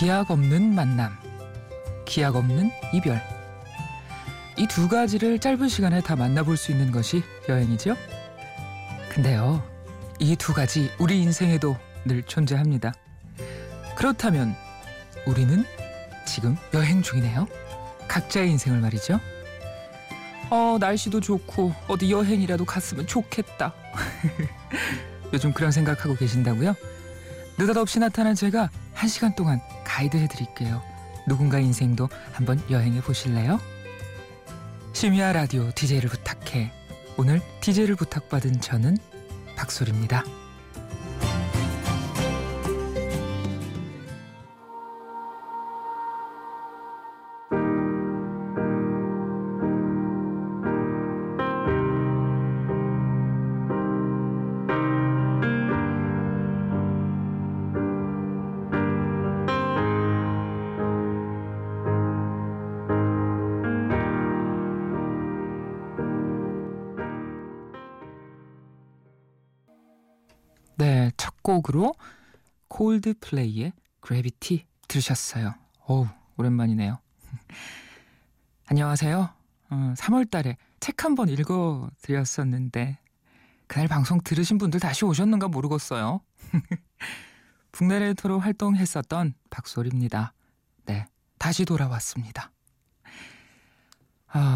기약 없는 만남, 기약 없는 이별. 이 두 가지를 짧은 시간에 다 만나볼 수 있는 것이 여행이죠. 근데요, 이 두 가지 우리 인생에도 늘 존재합니다. 그렇다면 우리는 지금 여행 중이네요. 각자의 인생을 말이죠. 날씨도 좋고 어디 여행이라도 갔으면 좋겠다. 요즘 그런 생각하고 계신다고요? 느닷없이 나타난 제가 1시간 동안 가이드해드릴게요. 누군가 인생도 한번 여행해 보실래요? 심야 라디오 DJ를 부탁해. 오늘 DJ를 부탁받은 저는 박솔입니다. 네, 첫 곡으로 콜드플레이의 그래비티 들으셨어요. 어우, 오랜만이네요. 안녕하세요. 3월달에 책 한번 읽어드렸었는데 그날 방송 들으신 분들 다시 오셨는가 모르겠어요. 북내레이터로 활동했었던 박솔입니다. 네, 다시 돌아왔습니다.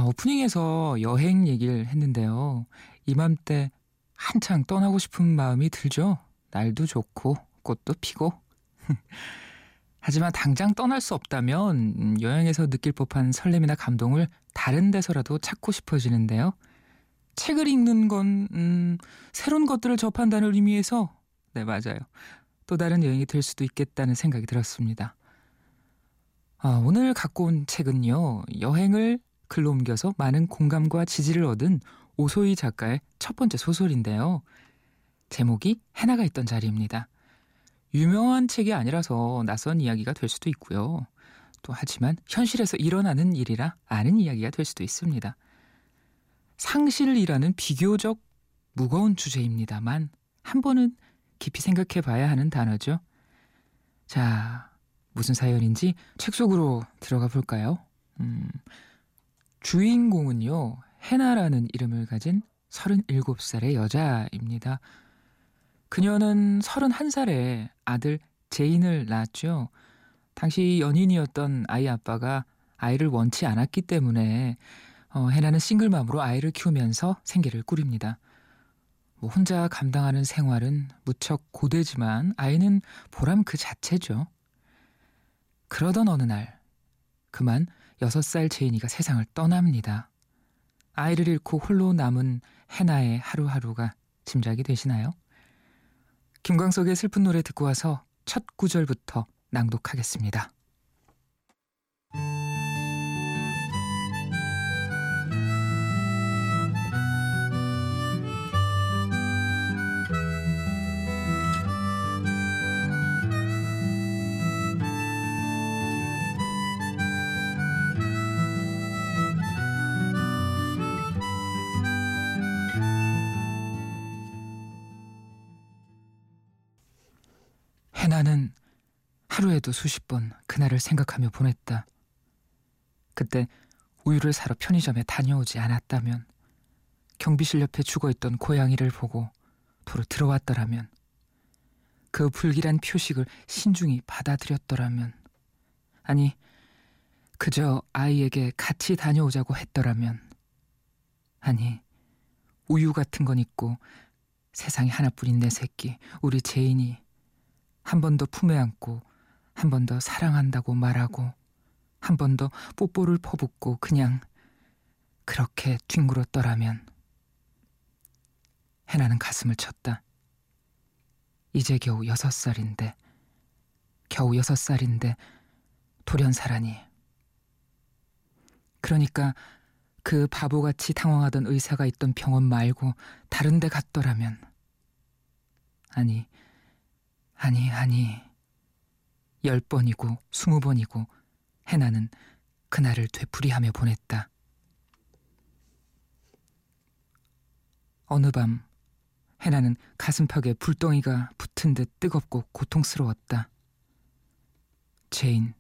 오프닝에서 여행 얘기를 했는데요. 이맘때 한창 떠나고 싶은 마음이 들죠. 날도 좋고 꽃도 피고. 하지만 당장 떠날 수 없다면 여행에서 느낄 법한 설렘이나 감동을 다른 데서라도 찾고 싶어지는데요. 책을 읽는 건 새로운 것들을 접한다는 의미에서 네, 맞아요. 또 다른 여행이 될 수도 있겠다는 생각이 들었습니다. 오늘 갖고 온 책은요. 여행을 글로 옮겨서 많은 공감과 지지를 얻은 오소희 작가의 첫 번째 소설인데요. 제목이 해나가 있던 자리입니다. 유명한 책이 아니라서 낯선 이야기가 될 수도 있고요. 또 하지만 현실에서 일어나는 일이라 아는 이야기가 될 수도 있습니다. 상실이라는 비교적 무거운 주제입니다만 한 번은 깊이 생각해 봐야 하는 단어죠. 자, 무슨 사연인지 책 속으로 들어가 볼까요? 주인공은요. 해나라는 이름을 가진 37살의 여자입니다. 그녀는 31살에 아들 제인을 낳았죠. 당시 연인이었던 아이 아빠가 아이를 원치 않았기 때문에 해나는 싱글맘으로 아이를 키우면서 생계를 꾸립니다. 혼자 감당하는 생활은 무척 고되지만 아이는 보람 그 자체죠. 그러던 어느 날 그만 6살 제인이가 세상을 떠납니다. 아이를 잃고 홀로 남은 해나의 하루하루가 짐작이 되시나요? 김광석의 슬픈 노래 듣고 와서 첫 구절부터 낭독하겠습니다. 해나는 하루에도 수십 번 그날을 생각하며 보냈다. 그때 우유를 사러 편의점에 다녀오지 않았다면, 경비실 옆에 죽어있던 고양이를 보고 도로 들어왔더라면, 그 불길한 표식을 신중히 받아들였더라면, 아니 그저 아이에게 같이 다녀오자고 했더라면, 아니 우유 같은 건 있고 세상에 하나뿐인 내 새끼 우리 제인이 한 번 더 품에 안고 한 번 더 사랑한다고 말하고 한 번 더 뽀뽀를 퍼붓고 그냥 그렇게 뒹굴었더라면. 해나는 가슴을 쳤다. 이제 겨우 6살인데 돌연사라니. 그러니까 그 바보같이 당황하던 의사가 있던 병원 말고 다른 데 갔더라면. 아니 10번이고 20번이고 해나는 그날을 되풀이하며 보냈다. 어느 밤 해나는 가슴팍에 불덩이가 붙은 듯 뜨겁고 고통스러웠다. 제인,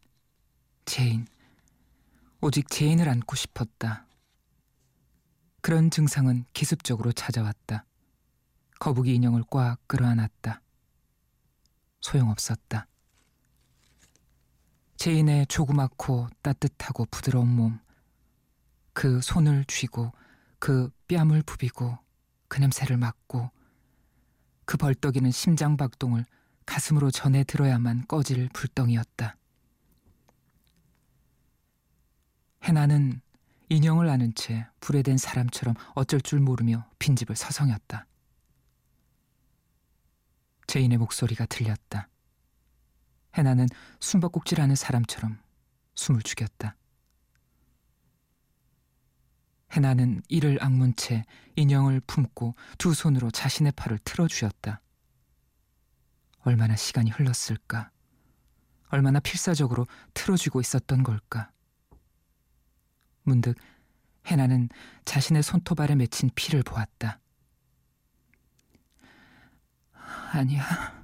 제인, 오직 제인을 안고 싶었다. 그런 증상은 기습적으로 찾아왔다. 거북이 인형을 꽉 끌어안았다. 소용없었다. 제인의 조그맣고 따뜻하고 부드러운 몸, 그 손을 쥐고 그 뺨을 부비고 그 냄새를 맡고 그 벌떡이는 심장박동을 가슴으로 전해 들어야만 꺼질 불덩이였다. 해나는 인형을 안은 채 불에 댄 사람처럼 어쩔 줄 모르며 빈집을 서성였다. 제인의 목소리가 들렸다. 해나는 숨바꼭질하는 사람처럼 숨을 죽였다. 해나는 이를 악문 채 인형을 품고 두 손으로 자신의 팔을 틀어주었다. 얼마나 시간이 흘렀을까? 얼마나 필사적으로 틀어주고 있었던 걸까? 문득 해나는 자신의 손톱알에 맺힌 피를 보았다. 아니야.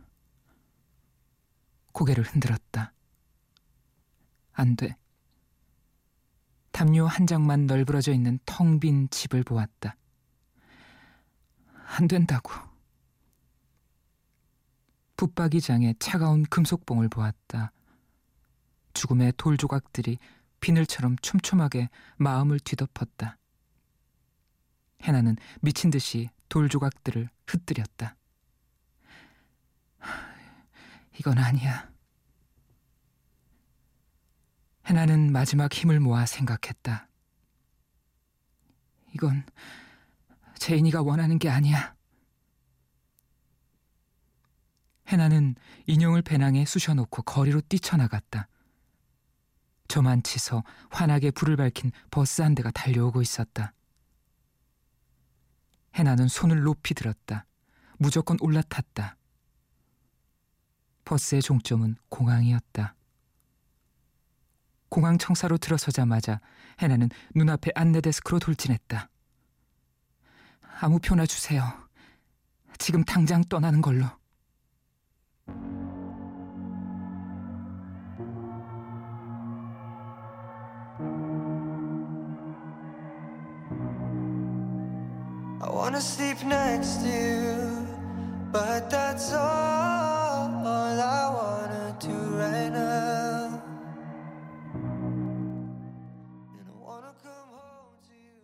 고개를 흔들었다. 안 돼. 담요 한 장만 널브러져 있는 텅 빈 집을 보았다. 안 된다고. 붙박이장에 차가운 금속봉을 보았다. 죽음의 돌조각들이 비늘처럼 촘촘하게 마음을 뒤덮었다. 해나는 미친 듯이 돌조각들을 흩뜨렸다. 이건 아니야. 해나는 마지막 힘을 모아 생각했다. 이건 제인이가 원하는 게 아니야. 해나는 인형을 배낭에 쑤셔놓고 거리로 뛰쳐나갔다. 저만치서 환하게 불을 밝힌 버스 한 대가 달려오고 있었다. 해나는 손을 높이 들었다. 무조건 올라탔다. 버스의 종점은 공항이었다. 공항 청사로 들어서자마자 해나는 눈앞에 안내데스크로 돌진했다. 아무 표나 주세요. 지금 당장 떠나는 걸로. I wanna sleep next to you, but that's all I wanna do right now. And I wanna come home to you.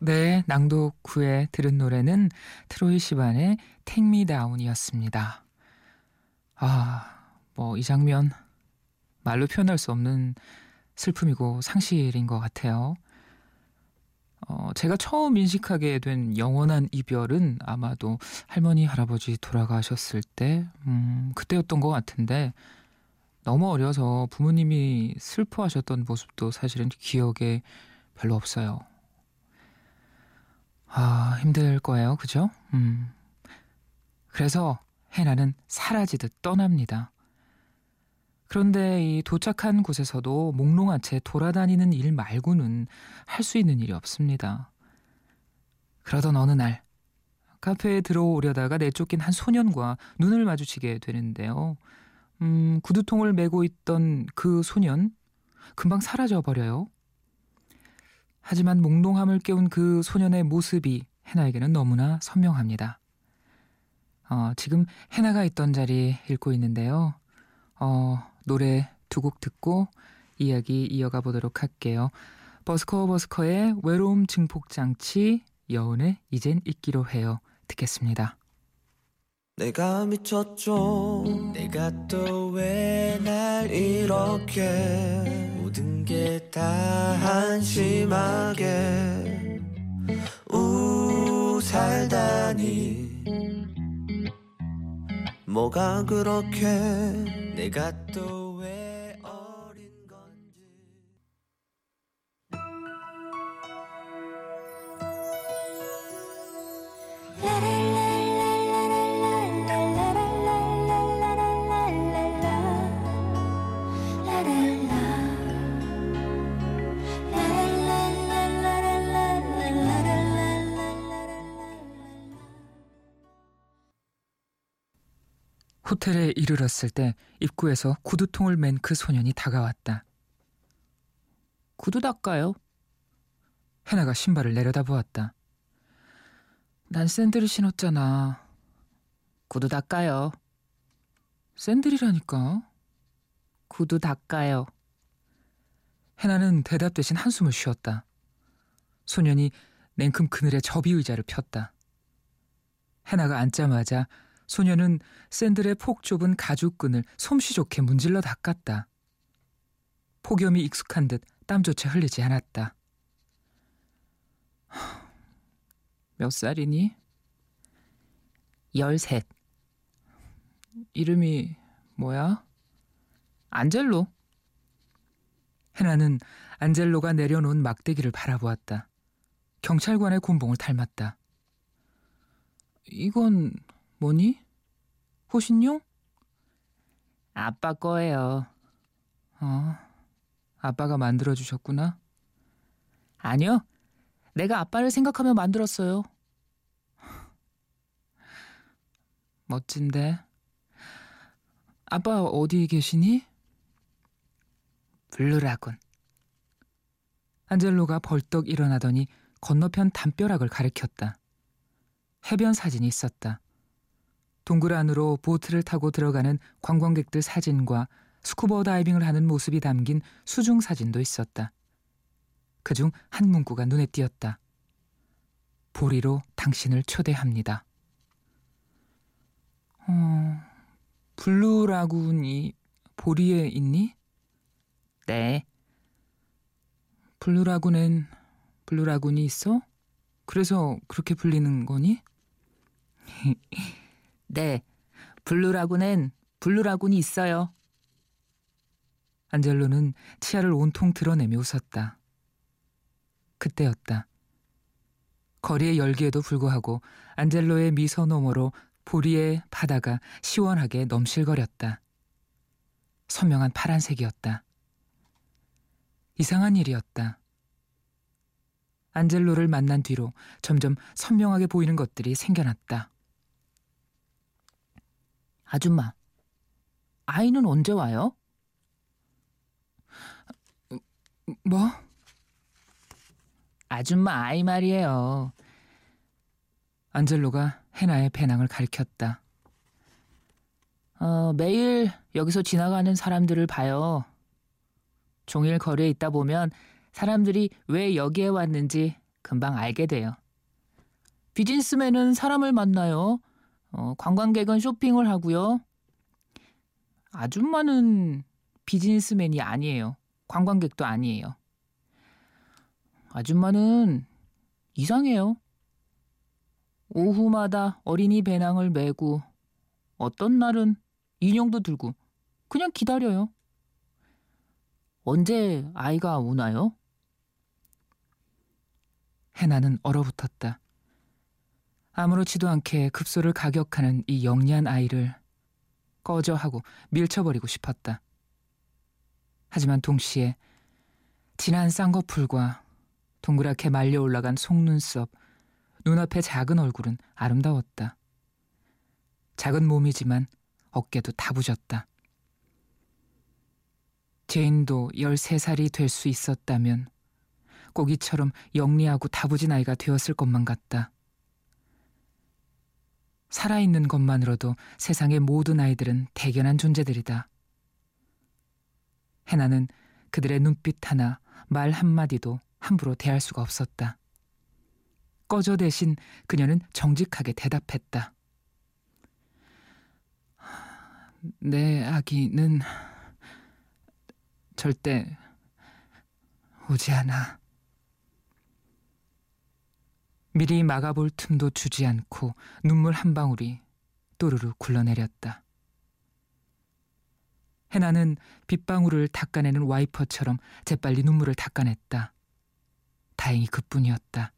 네, 낭독 후에 들은 노래는 트로이 시반의 Take Me Down이었습니다. 이 장면 말로 표현할 수 없는 슬픔이고 상실인 것 같아요. 제가 처음 인식하게 된 영원한 이별은 아마도 할머니, 할아버지 돌아가셨을 때 그때였던 것 같은데, 너무 어려서 부모님이 슬퍼하셨던 모습도 사실은 기억에 별로 없어요. 힘들 거예요, 그죠? 그래서 해나는 사라지듯 떠납니다. 그런데 이 도착한 곳에서도 몽롱한 채 돌아다니는 일 말고는 할 수 있는 일이 없습니다. 그러던 어느 날 카페에 들어오려다가 내쫓긴 한 소년과 눈을 마주치게 되는데요. 구두통을 메고 있던 그 소년, 금방 사라져버려요. 하지만 몽롱함을 깨운 그 소년의 모습이 해나에게는 너무나 선명합니다. 지금 해나가 있던 자리 읽고 있는데요. 노래 두 곡 듣고 이야기 이어가 보도록 할게요. 버스커의 외로움 증폭장치, 여운의 이젠 잊기로 해요. 듣겠습니다. 내가 미쳤죠. 내가 또 왜 날 이렇게 모든 게 다 한심하게 살다니. 뭐가 그렇게 내가 또 왜 어린 건지. 호텔에 이르렀을 때 입구에서 구두통을 맨 그 소년이 다가왔다. 구두 닦아요? 해나가 신발을 내려다보았다. 난 샌들을 신었잖아. 구두 닦아요. 샌들이라니까. 구두 닦아요. 해나는 대답 대신 한숨을 쉬었다. 소년이 냉큼 그늘에 접이 의자를 폈다. 해나가 앉자마자 소년은 샌들의 폭 좁은 가죽 끈을 솜씨 좋게 문질러 닦았다. 폭염이 익숙한 듯 땀조차 흘리지 않았다. 몇 살이니? 13. 이름이 뭐야? 안젤로. 해나는 안젤로가 내려놓은 막대기를 바라보았다. 경찰관의 곤봉을 닮았다. 이건 뭐니? 호신용? 아빠 거예요. 아빠가 만들어주셨구나. 아니요. 내가 아빠를 생각하며 만들었어요. 멋진데. 아빠 어디 계시니? 블루라군. 안젤로가 벌떡 일어나더니 건너편 담벼락을 가리켰다. 해변 사진이 있었다. 동굴 안으로 보트를 타고 들어가는 관광객들 사진과 스쿠버 다이빙을 하는 모습이 담긴 수중 사진도 있었다. 그중 한 문구가 눈에 띄었다. 보리로 당신을 초대합니다. 블루라군이 보리에 있니? 네. 블루라군엔 블루라군이 있어? 그래서 그렇게 불리는 거니? 네. 블루라군엔 블루라군이 있어요. 안젤로는 치아를 온통 드러내며 웃었다. 그때였다. 거리의 열기에도 불구하고 안젤로의 미소 너머로 보리의 바다가 시원하게 넘실거렸다. 선명한 파란색이었다. 이상한 일이었다. 안젤로를 만난 뒤로 점점 선명하게 보이는 것들이 생겨났다. 아줌마, 아이는 언제 와요? 뭐? 아줌마 아이 말이에요. 안젤로가 해나의 배낭을 가리켰다. 매일 여기서 지나가는 사람들을 봐요. 종일 거리에 있다 보면 사람들이 왜 여기에 왔는지 금방 알게 돼요. 비즈니스맨은 사람을 만나요. 관광객은 쇼핑을 하고요. 아줌마는 비즈니스맨이 아니에요. 관광객도 아니에요. 아줌마는 이상해요. 오후마다 어린이 배낭을 메고 어떤 날은 인형도 들고 그냥 기다려요. 언제 아이가 오나요? 해나는 얼어붙었다. 아무렇지도 않게 급소를 가격하는 이 영리한 아이를 꺼져 하고 밀쳐버리고 싶었다. 하지만 동시에 진한 쌍꺼풀과 동그랗게 말려 올라간 속눈썹, 눈앞의 작은 얼굴은 아름다웠다. 작은 몸이지만 어깨도 다부졌다. 제인도 13살이 될 수 있었다면 꼭 이처럼 영리하고 다부진 아이가 되었을 것만 같다. 살아있는 것만으로도 세상의 모든 아이들은 대견한 존재들이다. 해나는 그들의 눈빛 하나, 말 한마디도 함부로 대할 수가 없었다. 꺼져 대신 그녀는 정직하게 대답했다. 내 아기는 절대 오지 않아. 미리 막아볼 틈도 주지 않고 눈물 한 방울이 또르르 굴러내렸다. 해나는 빗방울을 닦아내는 와이퍼처럼 재빨리 눈물을 닦아냈다. 다행히 그뿐이었다.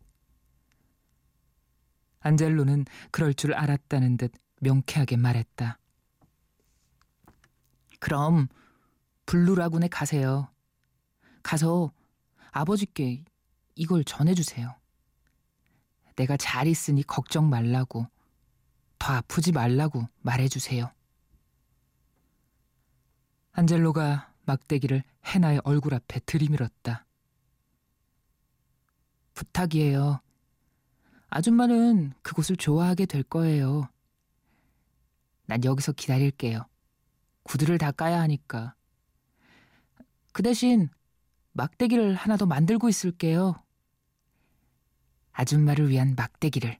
안젤로는 그럴 줄 알았다는 듯 명쾌하게 말했다. 그럼 블루라군에 가세요. 가서 아버지께 이걸 전해주세요. 내가 잘 있으니 걱정 말라고, 더 아프지 말라고 말해주세요. 안젤로가 막대기를 해나의 얼굴 앞에 들이밀었다. 부탁이에요. 아줌마는 그곳을 좋아하게 될 거예요. 난 여기서 기다릴게요. 구두를 다 까야 하니까. 그 대신 막대기를 하나 더 만들고 있을게요. 아줌마를 위한 막대기를.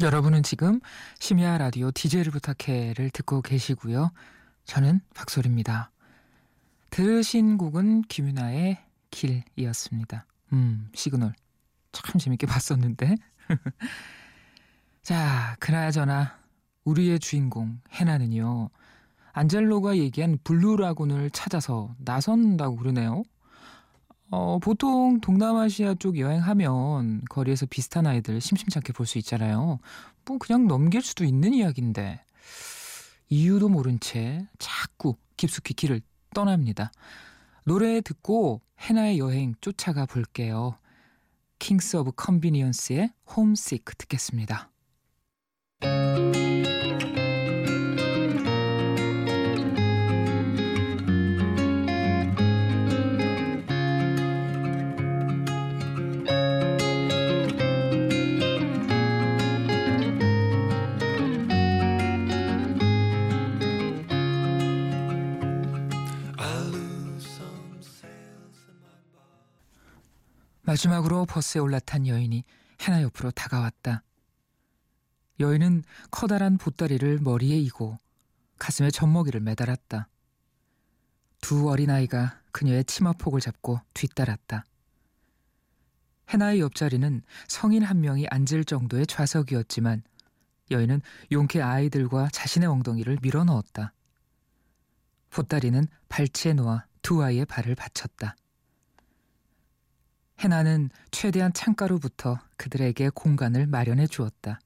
여러분은 지금 심야 라디오 DJ를 부탁해를 듣고 계시고요. 저는 박소리입니다. 들으신 곡은 김윤아의 길이었습니다. 시그널. 참 재밌게 봤었는데. 자, 그나저나 우리의 주인공 해나는요. 안젤로가 얘기한 블루라군을 찾아서 나선다고 그러네요. 보통 동남아시아 쪽 여행하면 거리에서 비슷한 아이들 심심찮게 볼 수 있잖아요. 뭐 그냥 넘길 수도 있는 이야기인데 이유도 모른 채 자꾸 깊숙이 길을 떠납니다. 노래 듣고 해나의 여행 쫓아가 볼게요. 킹스 오브 컨비니언스의 홈식 듣겠습니다. 마지막으로 버스에 올라탄 여인이 해나 옆으로 다가왔다. 여인은 커다란 보따리를 머리에 이고 가슴에 젖먹이를 매달았다. 두 어린아이가 그녀의 치마폭을 잡고 뒤따랐다. 해나의 옆자리는 성인 한 명이 앉을 정도의 좌석이었지만 여인은 용케 아이들과 자신의 엉덩이를 밀어넣었다. 보따리는 발치에 놓아 두 아이의 발을 받쳤다. 해나는 최대한 창가로부터 그들에게 공간을 마련해 주었다.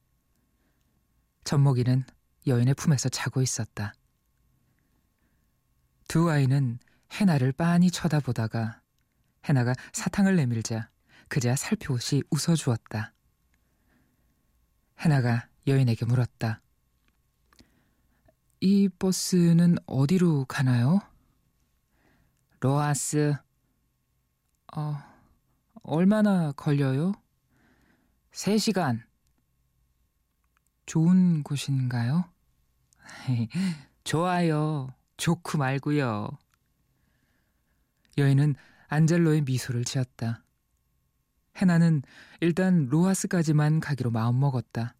젖먹이는 여인의 품에서 자고 있었다. 두 아이는 해나를 빤히 쳐다보다가 해나가 사탕을 내밀자 그제야 살포시 웃어주었다. 해나가 여인에게 물었다. 이 버스는 어디로 가나요? 로하스. 얼마나 걸려요? 3시간. 좋은 곳인가요? 좋아요. 좋고 말고요. 여인은 안젤로의 미소를 지었다. 해나는 일단 로하스까지만 가기로 마음먹었다.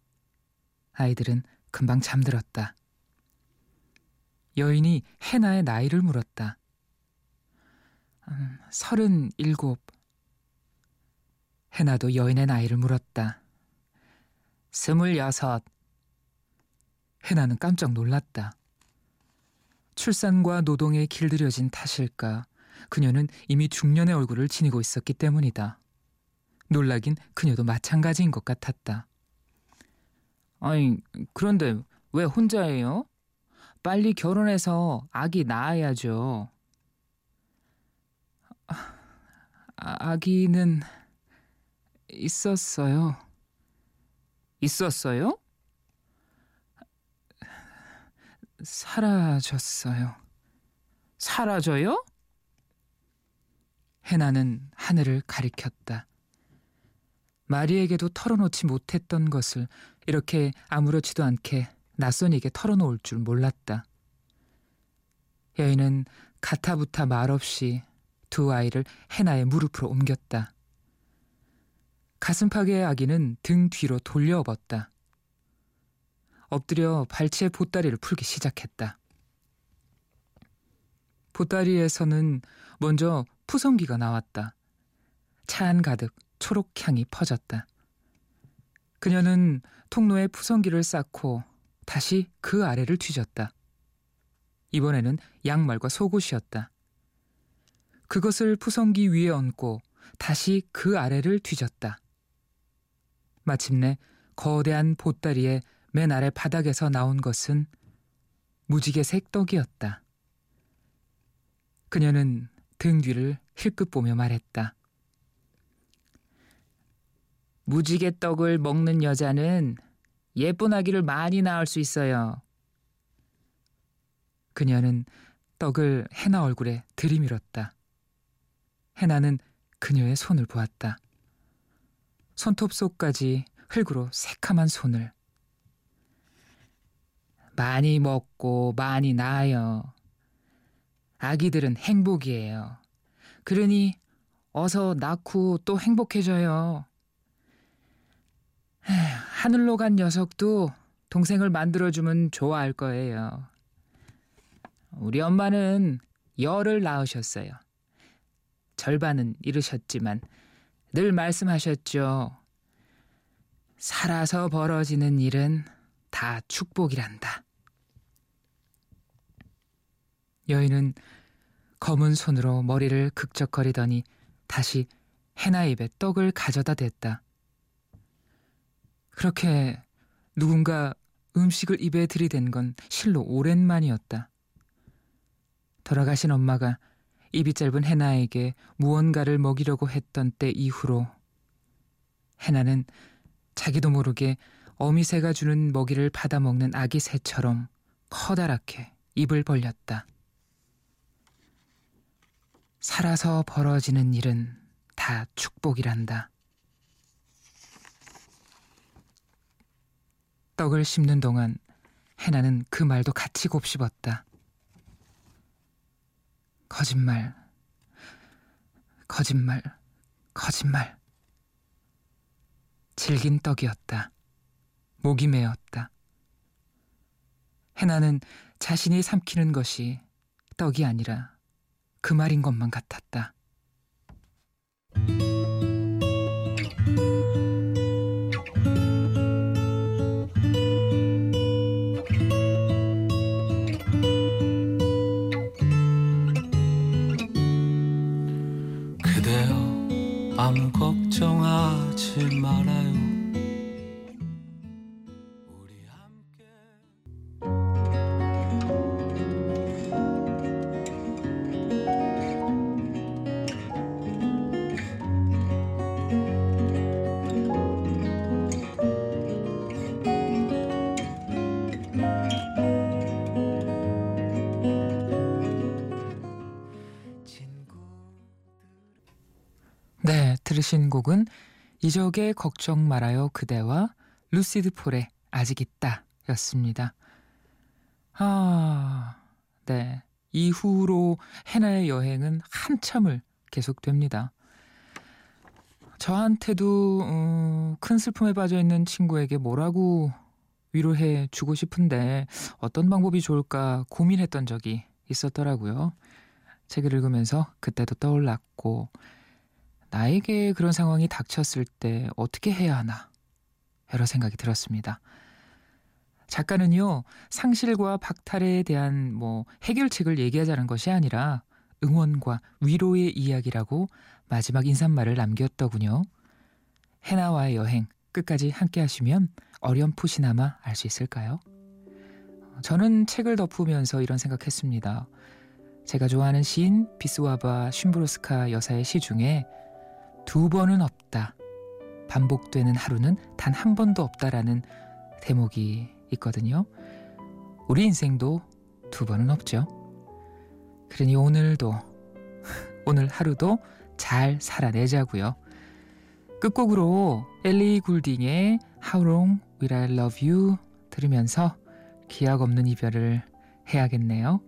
아이들은 금방 잠들었다. 여인이 해나의 나이를 물었다. 37. 해나도 여인의 나이를 물었다. 26. 해나는 깜짝 놀랐다. 출산과 노동에 길들여진 탓일까 그녀는 이미 중년의 얼굴을 지니고 있었기 때문이다. 놀라긴 그녀도 마찬가지인 것 같았다. 아니, 그런데 왜 혼자예요? 빨리 결혼해서 아기 낳아야죠. 아기는... 있었어요. 있었어요? 사라졌어요. 사라져요? 해나는 하늘을 가리켰다. 마리에게도 털어놓지 못했던 것을 이렇게 아무렇지도 않게 낯선이에게 털어놓을 줄 몰랐다. 여인은 가타부타 말없이 두 아이를 해나의 무릎으로 옮겼다. 가슴팍의 아기는 등 뒤로 돌려 엎었다. 엎드려 발치의 보따리를 풀기 시작했다. 보따리에서는 먼저 푸성기가 나왔다. 차 안 가득 초록향이 퍼졌다. 그녀는 통로에 푸성기를 쌓고 다시 그 아래를 뒤졌다. 이번에는 양말과 속옷이었다. 그것을 푸성기 위에 얹고 다시 그 아래를 뒤졌다. 마침내 거대한 보따리의 맨 아래 바닥에서 나온 것은 무지개색 떡이었다. 그녀는 등 뒤를 힐끗 보며 말했다. 무지개 떡을 먹는 여자는 예쁜 아기를 많이 낳을 수 있어요. 그녀는 떡을 해나 얼굴에 들이밀었다. 해나는 그녀의 손을 보았다. 손톱 속까지 흙으로 새카만 손을. 많이 먹고 많이 낳아요. 아기들은 행복이에요. 그러니 어서 낳고 또 행복해져요. 하늘로 간 녀석도 동생을 만들어주면 좋아할 거예요. 우리 엄마는 열을 낳으셨어요. 절반은 잃으셨지만 늘 말씀하셨죠. 살아서 벌어지는 일은 다 축복이란다. 여인은 검은 손으로 머리를 극적거리더니 다시 해나 입에 떡을 가져다 댔다. 그렇게 누군가 음식을 입에 들이댄 건 실로 오랜만이었다. 돌아가신 엄마가 입이 짧은 해나에게 무언가를 먹이려고 했던 때 이후로 해나는 자기도 모르게 어미새가 주는 먹이를 받아먹는 아기 새처럼 커다랗게 입을 벌렸다. 살아서 벌어지는 일은 다 축복이란다. 떡을 씹는 동안 해나는 그 말도 같이 곱씹었다. 거짓말, 거짓말, 거짓말. 질긴 떡이었다. 목이 메었다. 해나는 자신이 삼키는 것이 떡이 아니라 그 말인 것만 같았다. 그대여 아무 걱정하지 말아요. 네, 들으신 곡은 이적의 걱정 말아요 그대와 루시드 폴의 아직 있다 였습니다. 네. 이후로 해나의 여행은 한참을 계속됩니다. 저한테도 큰 슬픔에 빠져있는 친구에게 뭐라고 위로해 주고 싶은데 어떤 방법이 좋을까 고민했던 적이 있었더라고요. 책을 읽으면서 그때도 떠올랐고 나에게 그런 상황이 닥쳤을 때 어떻게 해야 하나 여러 생각이 들었습니다. 작가는요, 상실과 박탈에 대한 해결책을 얘기하자는 것이 아니라 응원과 위로의 이야기라고 마지막 인사말을 남겼더군요. 해나와의 여행 끝까지 함께 하시면 어렴풋이나마 알 수 있을까요? 저는 책을 덮으면서 이런 생각했습니다. 제가 좋아하는 시인 비스와바 쉼브로스카 여사의 시 중에 두 번은 없다. 반복되는 하루는 단 한 번도 없다라는 대목이 있거든요. 우리 인생도 두 번은 없죠. 그러니 오늘 하루도 잘 살아내자고요. 끝곡으로 엘리 굴딩의 How Long Will I Love You 들으면서 기약 없는 이별을 해야겠네요.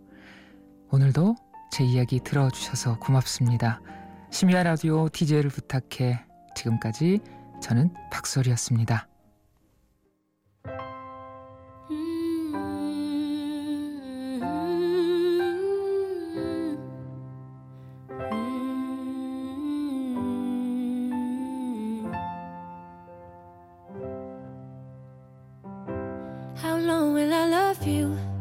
오늘도 제 이야기 들어주셔서 고맙습니다. 심야 라디오 DJ를 부탁해. 지금까지 저는 박소리였습니다. How long will I love you?